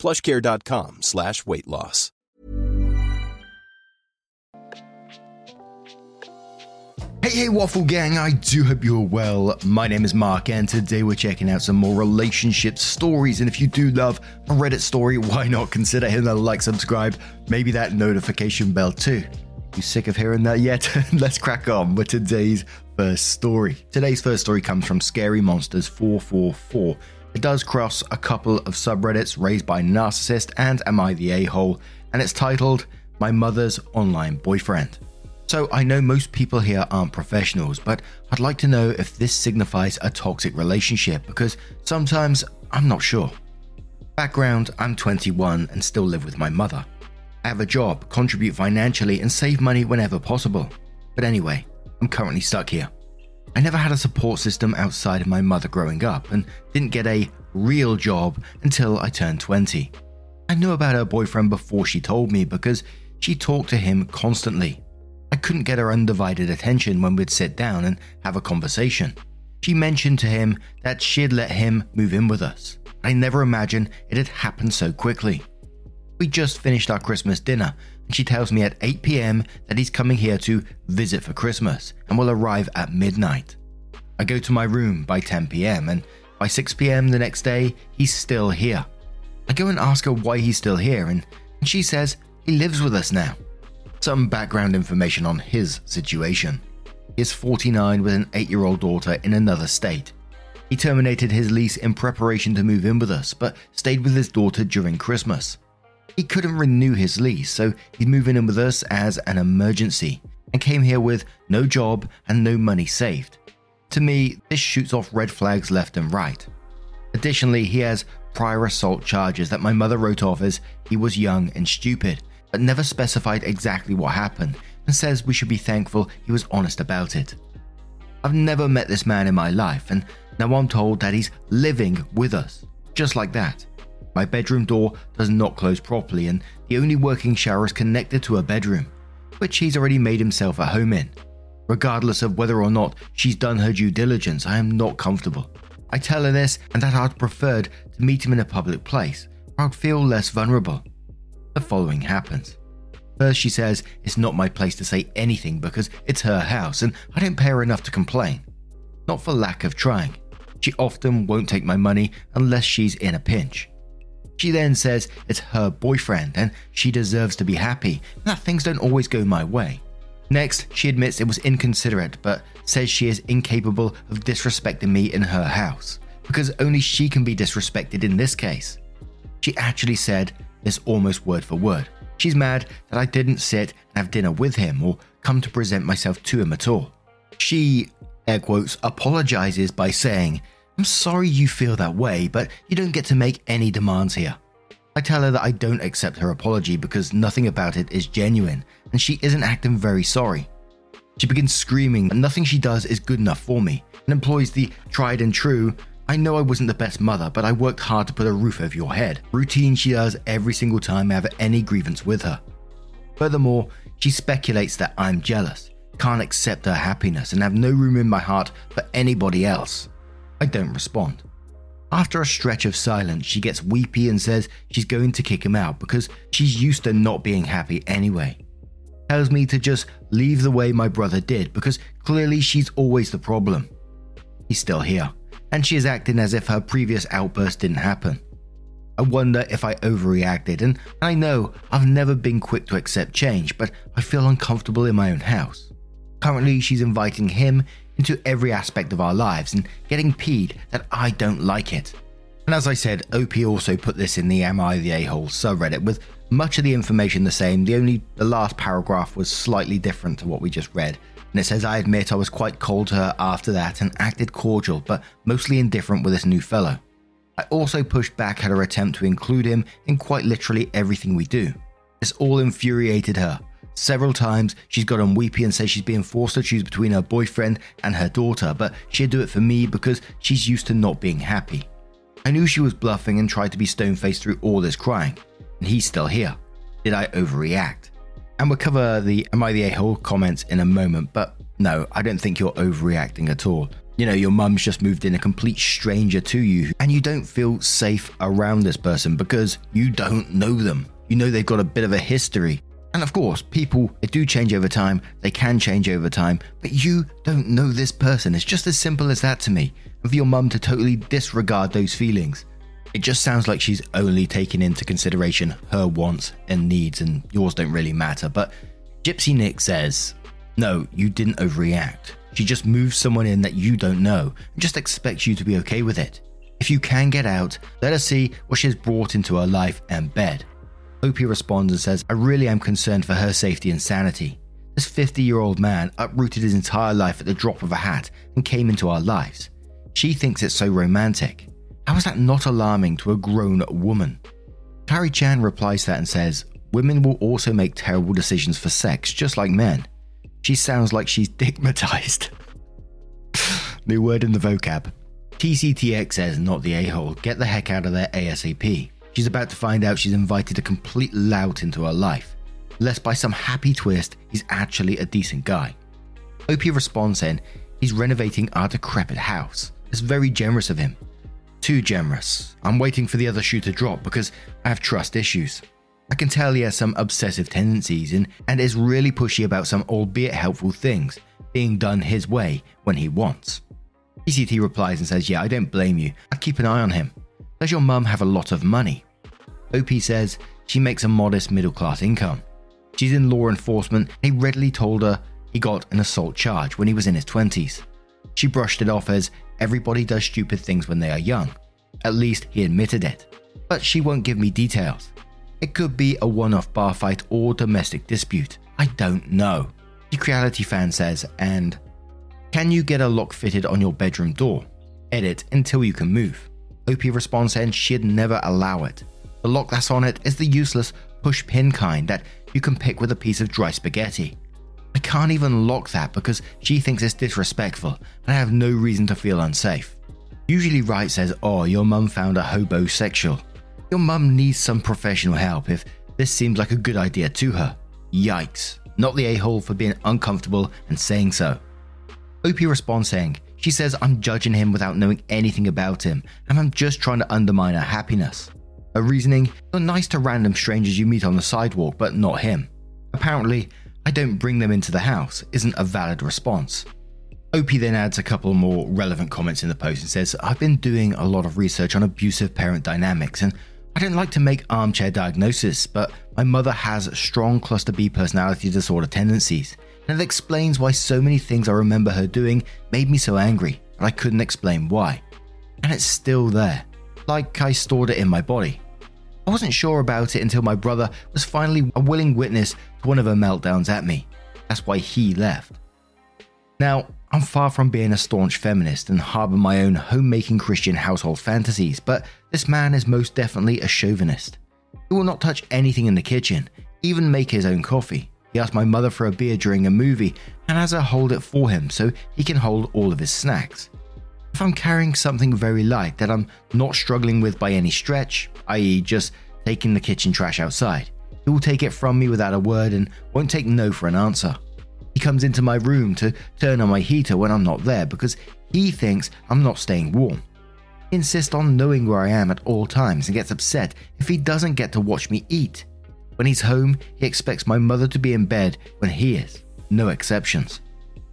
PlushCare.com/weight loss. Hey, Waffle Gang, I do hope you're well. My name is Mark, and today we're checking out some more relationship stories. And if you do love a Reddit story, why not consider hitting that like, subscribe, maybe that notification bell too. You sick of hearing that yet? Let's crack on with today's first story. Today's first story comes from Scary Monsters 444. It does cross a couple of subreddits, Raised by a Narcissist and Am I the A-Hole, and it's titled My Mother's Online Boyfriend. So I know most people here aren't professionals, but I'd like to know if this signifies a toxic relationship, because sometimes I'm not sure. Background: I'm 21 and still live with my mother. I have a job, contribute financially, and save money whenever possible. But anyway, I'm currently stuck here. I never had a support system outside of my mother growing up and didn't get a real job until I turned 20. I knew about her boyfriend before she told me because she talked to him constantly. I couldn't get her undivided attention when we'd sit down and have a conversation. She mentioned to him that she'd let him move in with us. I never imagined it had happened so quickly. We just finished our Christmas dinner and she tells me at 8 p.m. that he's coming here to visit for Christmas and will arrive at midnight. I go to my room by 10 p.m. and by 6 p.m. the next day he's still here. I go and ask her why he's still here, and she says he lives with us now. Some background information on his situation. He is 49 with an 8-year-old daughter in another state. He terminated his lease in preparation to move in with us but stayed with his daughter during Christmas. He couldn't renew his lease, so he's moving in with us as an emergency and came here with no job and no money saved. To me, this shoots off red flags left and right. Additionally, he has prior assault charges that my mother wrote off as he was young and stupid, but never specified exactly what happened, and says we should be thankful he was honest about it. I've never met this man in my life, and now I'm told that he's living with us, just like that. My bedroom door does not close properly, and the only working shower is connected to her bedroom, which he's already made himself at home in. Regardless of whether or not she's done her due diligence, I am not comfortable. I tell her this and that I'd preferred to meet him in a public place, where I'd feel less vulnerable. The following happens. First, she says it's not my place to say anything because it's her house and I don't pay her enough to complain. Not for lack of trying. She often won't take my money unless she's in a pinch. She then says it's her boyfriend and she deserves to be happy and that things don't always go my way. Next, she admits it was inconsiderate but says she is incapable of disrespecting me in her house because only she can be disrespected in this case. She actually said this almost word for word. She's mad that I didn't sit and have dinner with him or come to present myself to him at all. She, air quotes, apologizes by saying, "I'm sorry you feel that way, but you don't get to make any demands here." I tell her that I don't accept her apology because nothing about it is genuine and she isn't acting very sorry. She begins screaming that nothing she does is good enough for me and employs the tried and true, "I know I wasn't the best mother, but I worked hard to put a roof over your head," routine she does every single time I have any grievance with her. Furthermore, she speculates that I'm jealous, can't accept her happiness, and have no room in my heart for anybody else. I don't respond. After a stretch of silence, she gets weepy and says she's going to kick him out because she's used to not being happy anyway. Tells me to just leave the way my brother did because clearly she's always the problem. He's still here, and she is acting as if her previous outburst didn't happen. I wonder if I overreacted, and I know I've never been quick to accept change, but I feel uncomfortable in my own house. Currently, she's inviting him into every aspect of our lives and getting peed that I don't like it. And as I said, OP also put this in the Am I the A-Hole subreddit with much of the information the same. The last paragraph was slightly different to what we just read, and it says, "I admit I was quite cold to her after that and acted cordial but mostly indifferent with this new fellow. I also pushed back at her attempt to include him in quite literally everything we do. This all infuriated her. Several times she's gotten weepy and says she's being forced to choose between her boyfriend and her daughter, but she'd do it for me because she's used to not being happy. I knew she was bluffing and tried to be stone-faced through all this crying, and he's still here. Did I overreact? And we'll cover the am I the a-hole comments in a moment, but no, I don't think you're overreacting at all. You know, your mum's just moved in, a complete stranger to you, and you don't feel safe around this person because you don't know them. You know they've got a bit of a history. And of course, people, they do change over time, they can change over time, but you don't know this person. It's just as simple as that to me. And for your mum to totally disregard those feelings, it just sounds like she's only taking into consideration her wants and needs, and yours don't really matter. But Gypsy Nick says, no, you didn't overreact. She just moved someone in that you don't know and just expects you to be okay with it. If you can get out, let her see what she's brought into her life and bed. Opie responds and says, I really am concerned for her safety and sanity. This 50-year-old man uprooted his entire life at the drop of a hat and came into our lives. She thinks it's so romantic. How is that not alarming to a grown woman? Carrie Chan replies to that and says, women will also make terrible decisions for sex, just like men. She sounds like she's digmatized. New word in the vocab. TCTX says, not the a-hole. Get the heck out of there ASAP. She's about to find out she's invited a complete lout into her life. Lest by some happy twist, he's actually a decent guy. Opie responds saying, he's renovating our decrepit house. It's very generous of him. Too generous. I'm waiting for the other shoe to drop because I have trust issues. I can tell he has some obsessive tendencies and is really pushy about some albeit helpful things being done his way when he wants. ECT replies and says, yeah, I don't blame you. I keep an eye on him. Does your mum have a lot of money? OP says she makes a modest middle-class income. She's in law enforcement. He readily told her he got an assault charge when he was in his 20s. She brushed it off as everybody does stupid things when they are young. At least he admitted it. But she won't give me details. It could be a one-off bar fight or domestic dispute. I don't know. The Creality fan says, and can you get a lock fitted on your bedroom door? Edit until you can move. OP responds saying she'd never allow it. The lock that's on it is the useless push pin kind that you can pick with a piece of dry spaghetti. I can't even lock that because she thinks it's disrespectful and I have no reason to feel unsafe. Usually Wright says, oh, your mum found a hobosexual. Your mum needs some professional help if this seems like a good idea to her. Yikes. Not the a-hole for being uncomfortable and saying so. Opie responds saying, she says I'm judging him without knowing anything about him and I'm just trying to undermine her happiness. Her reasoning, you're nice to random strangers you meet on the sidewalk but not him. Apparently, I don't bring them into the house isn't a valid response. Opie then adds a couple more relevant comments in the post and says, I've been doing a lot of research on abusive parent dynamics and I don't like to make armchair diagnoses, but my mother has strong cluster B personality disorder tendencies, and it explains why so many things I remember her doing made me so angry, but I couldn't explain why. And it's still there, like I stored it in my body. I wasn't sure about it until my brother was finally a willing witness to one of her meltdowns at me. That's why he left. Now, I'm far from being a staunch feminist and harbour my own homemaking Christian household fantasies, but this man is most definitely a chauvinist. He will not touch anything in the kitchen, even make his own coffee. He asked my mother for a beer during a movie and has her hold it for him so he can hold all of his snacks. If I'm carrying something very light that I'm not struggling with by any stretch, i.e. just taking the kitchen trash outside, he will take it from me without a word and won't take no for an answer. He comes into my room to turn on my heater when I'm not there because he thinks I'm not staying warm. He insists on knowing where I am at all times and gets upset if he doesn't get to watch me eat. When he's home, he expects my mother to be in bed when he is, no exceptions.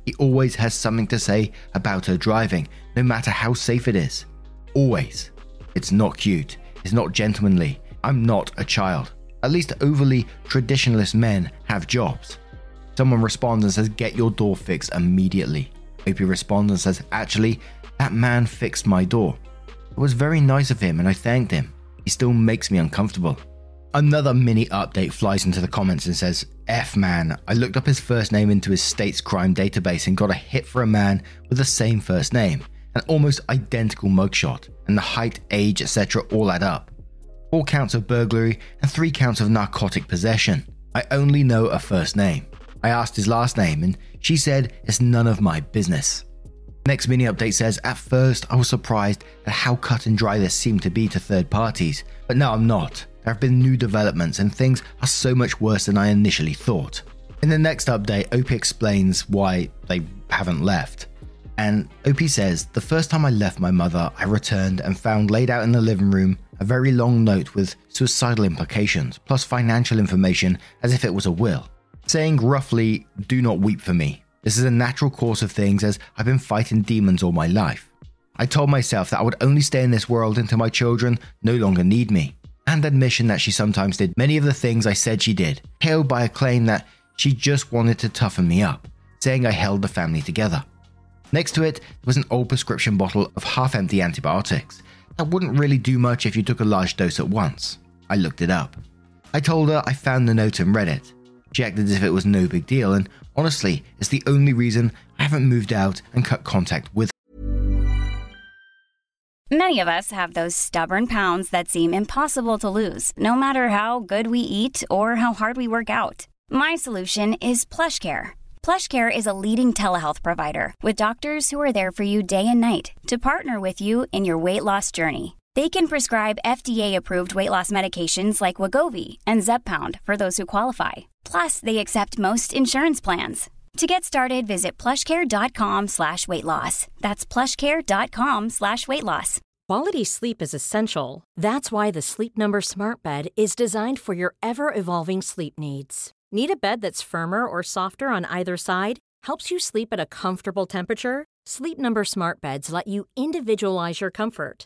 He always has something to say about her driving, no matter how safe it is. Always. It's not cute. It's not gentlemanly. I'm not a child. At least overly traditionalist men have jobs. Someone responds and says, get your door fixed immediately. Opie responds and says, actually, that man fixed my door. It was very nice of him and I thanked him. He still makes me uncomfortable. Another mini update flies into the comments and says, F man, I looked up his first name into his state's crime database and got a hit for a man with the same first name, an almost identical mugshot, and the height, age, etc. all add up. 4 counts of burglary, and 3 counts of narcotic possession. I only know her first name. I asked his last name and she said it's none of my business. Next mini update says, at first I was surprised at how cut and dry this seemed to be to third parties, but now I'm not. There have been new developments and things are so much worse than I initially thought. In the next update, OP explains why they haven't left. And OP says, the first time I left my mother, I returned and found laid out in the living room a very long note with suicidal implications, plus financial information as if it was a will, saying roughly, do not weep for me. This is a natural course of things as I've been fighting demons all my life. I told myself that I would only stay in this world until my children no longer need me. And admission that she sometimes did many of the things I said she did, hailed by a claim that she just wanted to toughen me up, saying I held the family together. Next to it was an old prescription bottle of half-empty antibiotics that wouldn't really do much if you took a large dose at once. I looked it up. I told her I found the note and read it. She acted as if it was no big deal, and honestly, it's the only reason I haven't moved out and cut contact with her. Many of us have those stubborn pounds that seem impossible to lose, no matter how good we eat or how hard we work out. My solution is PlushCare. PlushCare is a leading telehealth provider with doctors who are there for you day and night to partner with you in your weight loss journey. They can prescribe FDA-approved weight loss medications like Wegovy and Zepbound for those who qualify. Plus, they accept most insurance plans. To get started, visit plushcare.com/weightloss. That's plushcare.com/weightloss. Quality sleep is essential. That's why the Sleep Number Smart Bed is designed for your ever-evolving sleep needs. Need a bed that's firmer or softer on either side? Helps you sleep at a comfortable temperature? Sleep Number Smart Beds let you individualize your comfort,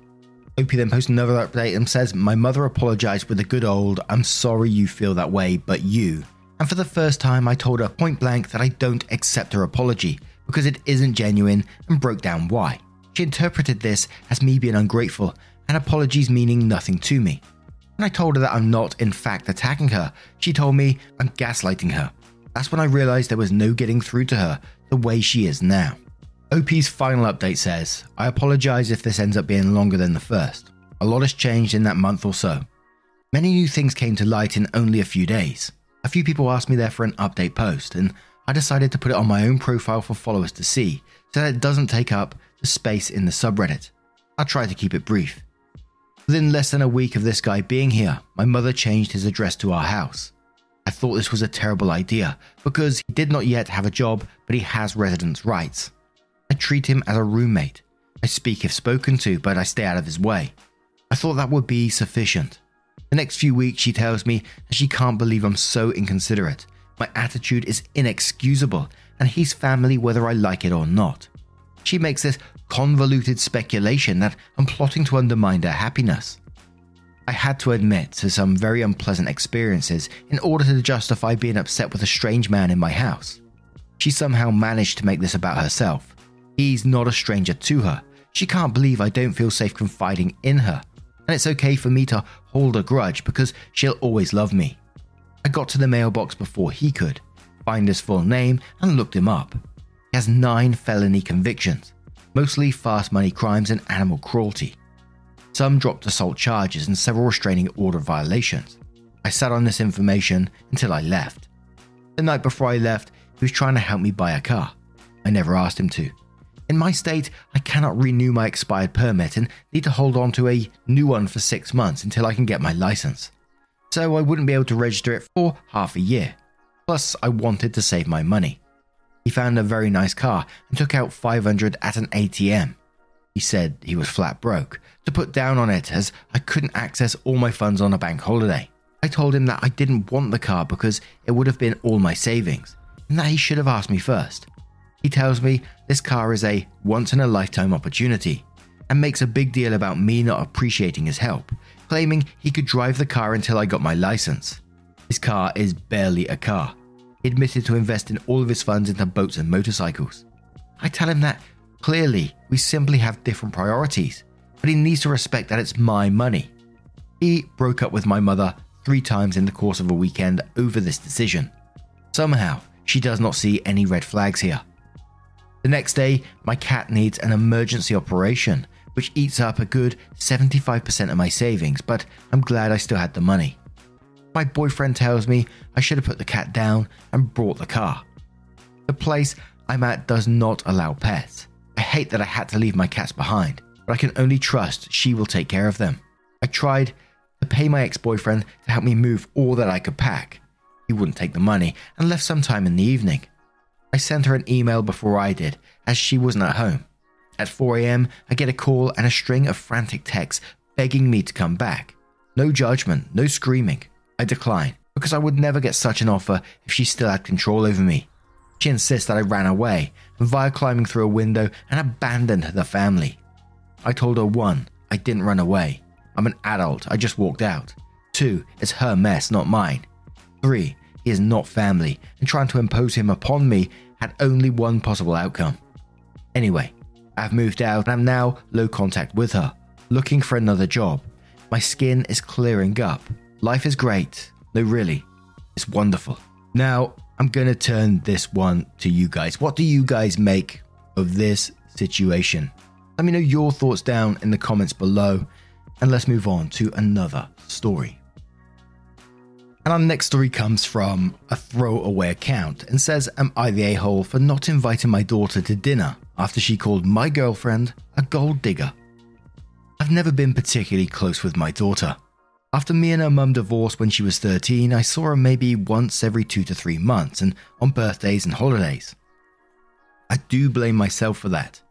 Opie then posts another update and says, my mother apologised with a good old, I'm sorry you feel that way, but you. And for the first time, I told her point blank that I don't accept her apology because it isn't genuine and broke down why. She interpreted this as me being ungrateful and apologies meaning nothing to me. When I told her that I'm not, in fact, attacking her, she told me I'm gaslighting her. That's when I realised there was no getting through to her the way she is now. OP's final update says, I apologise if this ends up being longer than the first. A lot has changed in that month or so. Many new things came to light in only a few days. A few people asked me there for an update post, and I decided to put it on my own profile for followers to see, so that it doesn't take up the space in the subreddit. I'll try to keep it brief. Within less than a week of this guy being here, my mother changed his address to our house. I thought this was a terrible idea, because he did not yet have a job, but he has residence rights. I treat him as a roommate. I speak if spoken to, but I stay out of his way. I thought that would be sufficient. The next few weeks she tells me that she can't believe I'm so inconsiderate. My attitude is inexcusable, and he's family whether I like it or not. She makes this convoluted speculation that I'm plotting to undermine her happiness. I had to admit to some very unpleasant experiences in order to justify being upset with a strange man in my house. She somehow managed to make this about herself. He's not a stranger to her. She can't believe I don't feel safe confiding in her. And it's okay for me to hold a grudge because she'll always love me. I got to the mailbox before he could find his full name and looked him up. He has 9 felony convictions, mostly fast money crimes and animal cruelty. Some dropped assault charges and several restraining order violations. I sat on this information until I left. The night before I left, he was trying to help me buy a car. I never asked him to. In my state, I cannot renew my expired permit and need to hold on to a new one for 6 months until I can get my license. So I wouldn't be able to register it for half a year. Plus, I wanted to save my money. He found a very nice car and took out $500 at an ATM. He said he was flat broke to put down on it as I couldn't access all my funds on a bank holiday. I told him that I didn't want the car because it would have been all my savings and that he should have asked me first. He tells me this car is a once-in-a-lifetime opportunity and makes a big deal about me not appreciating his help, claiming he could drive the car until I got my license. His car is barely a car He admitted to investing all of his funds into boats and motorcycles. I tell him that, clearly, we simply have different priorities, but he needs to respect that it's my money. He broke up with my mother 3 times in the course of a weekend over this decision. Somehow, she does not see any red flags here. The next day, my cat needs an emergency operation, which eats up a good 75% of my savings, but I'm glad I still had the money. My boyfriend tells me I should have put the cat down and brought the car. The place I'm at does not allow pets. I hate that I had to leave my cats behind, but I can only trust she will take care of them. I tried to pay my ex-boyfriend to help me move all that I could pack. He wouldn't take the money and left sometime in the evening. I sent her an email before I did, as she wasn't at home. At 4 a.m, I get a call and a string of frantic texts begging me to come back. No judgment, no screaming. I decline, because I would never get such an offer if she still had control over me. She insists that I ran away, and via climbing through a window and abandoned the family. I told her 1, I didn't run away. I'm an adult, I just walked out. 2, it's her mess, not mine. 3, he is not family, and trying to impose him upon me had only one possible outcome. Anyway, I've moved out and I'm now low contact with her, looking for another job. My skin is clearing up. Life is great. No, really. It's wonderful. Now, I'm going to turn this one to you guys. What do you guys make of this situation? Let me know your thoughts down in the comments below, and let's move on to another story. And our next story comes from a throwaway account and says, am I the a-hole for not inviting my daughter to dinner after she called my girlfriend a gold digger? I've never been particularly close with my daughter. After me and her mum divorced when she was 13, I saw her maybe once every 2 to 3 months and on birthdays and holidays. I do blame myself for that.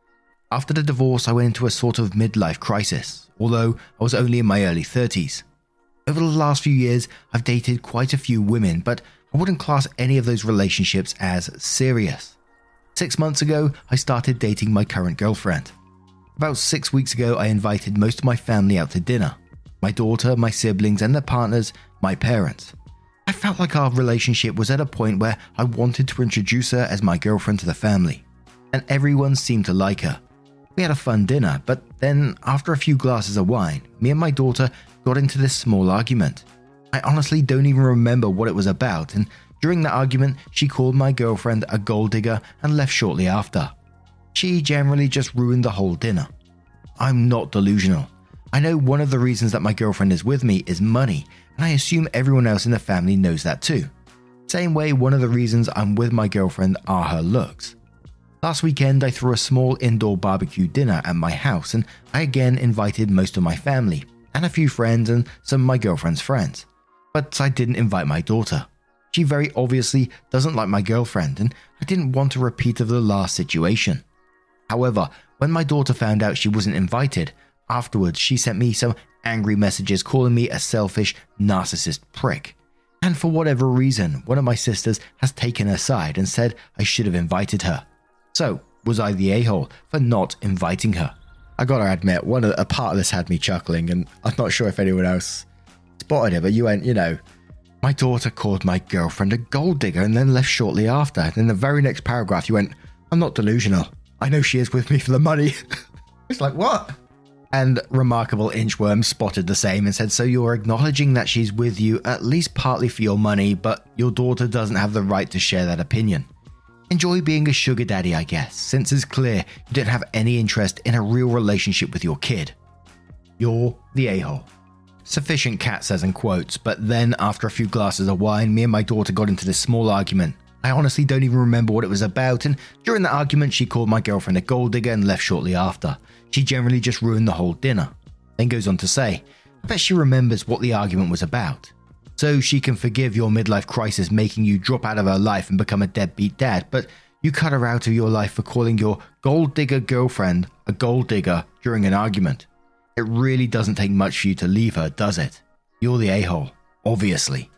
After the divorce, I went into a sort of midlife crisis, although I was only in my early 30s. Over the last few years, I've dated quite a few women, but I wouldn't class any of those relationships as serious. 6 months ago, I started dating my current girlfriend. About 6 weeks ago, I invited most of my family out to dinner. My daughter, my siblings and their partners, my parents. I felt like our relationship was at a point where I wanted to introduce her as my girlfriend to the family, and everyone seemed to like her. We had a fun dinner, but then after a few glasses of wine, me and my daughter got into this small argument. I honestly don't even remember what it was about, and during that argument, she called my girlfriend a gold digger and left shortly after. She generally just ruined the whole dinner. I'm not delusional. I know one of the reasons that my girlfriend is with me is money, and I assume everyone else in the family knows that too. Same way, one of the reasons I'm with my girlfriend are her looks. Last weekend, I threw a small indoor barbecue dinner at my house, and I again invited most of my family, and a few friends and some of my girlfriend's friends. But I didn't invite my daughter. She very obviously doesn't like my girlfriend, and I didn't want a repeat of the last situation. However, when my daughter found out she wasn't invited, afterwards, she sent me some angry messages calling me a selfish, narcissist prick. And for whatever reason, one of my sisters has taken her side and said I should have invited her. So, was I the a-hole for not inviting her? I gotta admit, a part of this had me chuckling, and I'm not sure if anyone else spotted it, but you went, you know, my daughter called my girlfriend a gold digger and then left shortly after. And in the very next paragraph, you went, I'm not delusional. I know she is with me for the money. It's like, what? And Remarkable Inchworm spotted the same and said, so you're acknowledging that she's with you at least partly for your money, but your daughter doesn't have the right to share that opinion. Enjoy being a sugar daddy, I guess, since it's clear you don't have any interest in a real relationship with your kid. You're the a-hole. Sufficient Cat says and quotes, but then after a few glasses of wine, me and my daughter got into this small argument. I honestly don't even remember what it was about, and during the argument, she called my girlfriend a gold digger and left shortly after. She generally just ruined the whole dinner. Then goes on to say, I bet she remembers what the argument was about. So she can forgive your midlife crisis making you drop out of her life and become a deadbeat dad, but you cut her out of your life for calling your gold digger girlfriend a gold digger during an argument. It really doesn't take much for you to leave her, does it? You're the a-hole, obviously.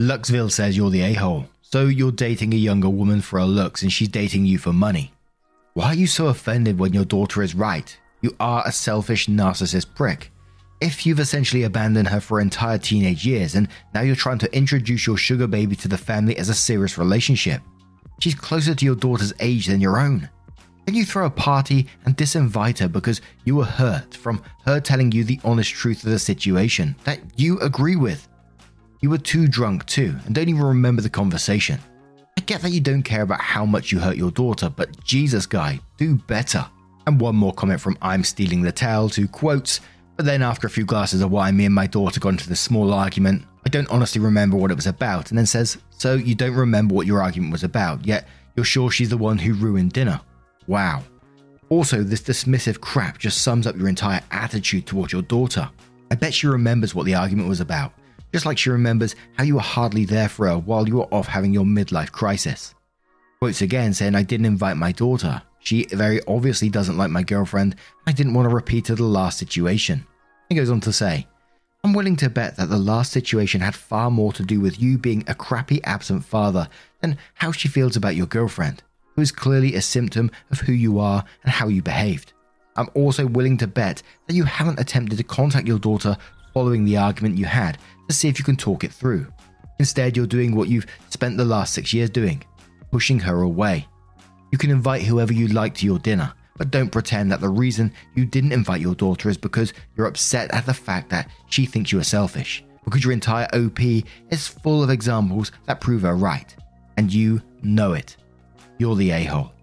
Luxville says you're the a-hole. So you're dating a younger woman for her looks and she's dating you for money. Why are you so offended when your daughter is right? You are a selfish narcissist prick. if you've essentially abandoned her for entire teenage years and now you're trying to introduce your sugar baby to the family as a serious relationship? She's closer to your daughter's age than your own. Can you throw a party and disinvite her because you were hurt from her telling you the honest truth of the situation that you agree with? You were too drunk too and don't even remember the conversation. I get that you don't care about how much you hurt your daughter, but Jesus guy, do better. And one more comment from I'm Stealing the Towels, who quotes, "But then after a few glasses of wine, me and my daughter got into this small argument. I don't honestly remember what it was about," and then says, "So you don't remember what your argument was about, yet you're sure she's the one who ruined dinner." Wow. Also, this dismissive crap just sums up your entire attitude towards your daughter. I bet she remembers what the argument was about, just like she remembers how you were hardly there for her while you were off having your midlife crisis. Quotes again saying, "I didn't invite my daughter. She very obviously doesn't like my girlfriend. I didn't want to repeat her the last situation." He goes on to say, "I'm willing to bet that the last situation had far more to do with you being a crappy absent father than how she feels about your girlfriend, who is clearly a symptom of who you are and how you behaved. I'm also willing to bet that you haven't attempted to contact your daughter following the argument you had to see if you can talk it through. Instead, you're doing what you've spent the last 6 years doing, pushing her away. You can invite whoever you like to your dinner, but don't pretend that the reason you didn't invite your daughter is because you're upset at the fact that she thinks you are selfish, because your entire OP is full of examples that prove her right, and you know it. You're the a-hole."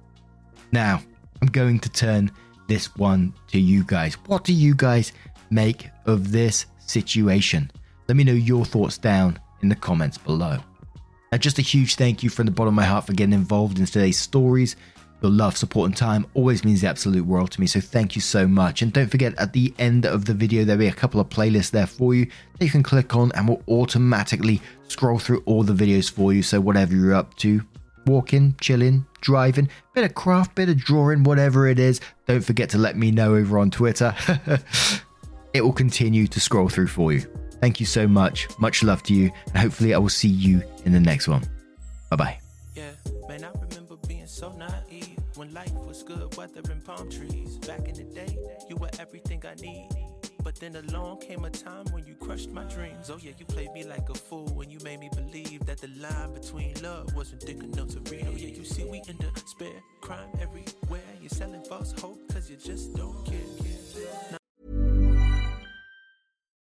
Now, I'm going to turn this one to you guys. What do you guys make of this situation? Let me know your thoughts down in the comments below. Now, just a huge thank you from the bottom of my heart for getting involved in today's stories. Your love, support and time always means the absolute world to me, so thank you so much. And don't forget, at the end of the video there'll be a couple of playlists there for you that you can click on and will automatically scroll through all the videos for you. So whatever you're up to, walking, chilling, driving, bit of craft, bit of drawing, whatever it is, don't forget to let me know over on Twitter. It will continue to scroll through for you. Thank you so much. Much love to you, and hopefully I will see you in the next one. Bye-bye. Yeah, man, I remember being so naive when life was good, weather and palm trees. Back in the day, you were everything I need. But then along came a time when you crushed my dreams. Oh yeah, you played me like a fool and you made me believe that the line between love wasn't thick enough to read. Oh yeah, you see we in the spare crime everywhere. You're selling false hope cause you just don't care.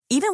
Even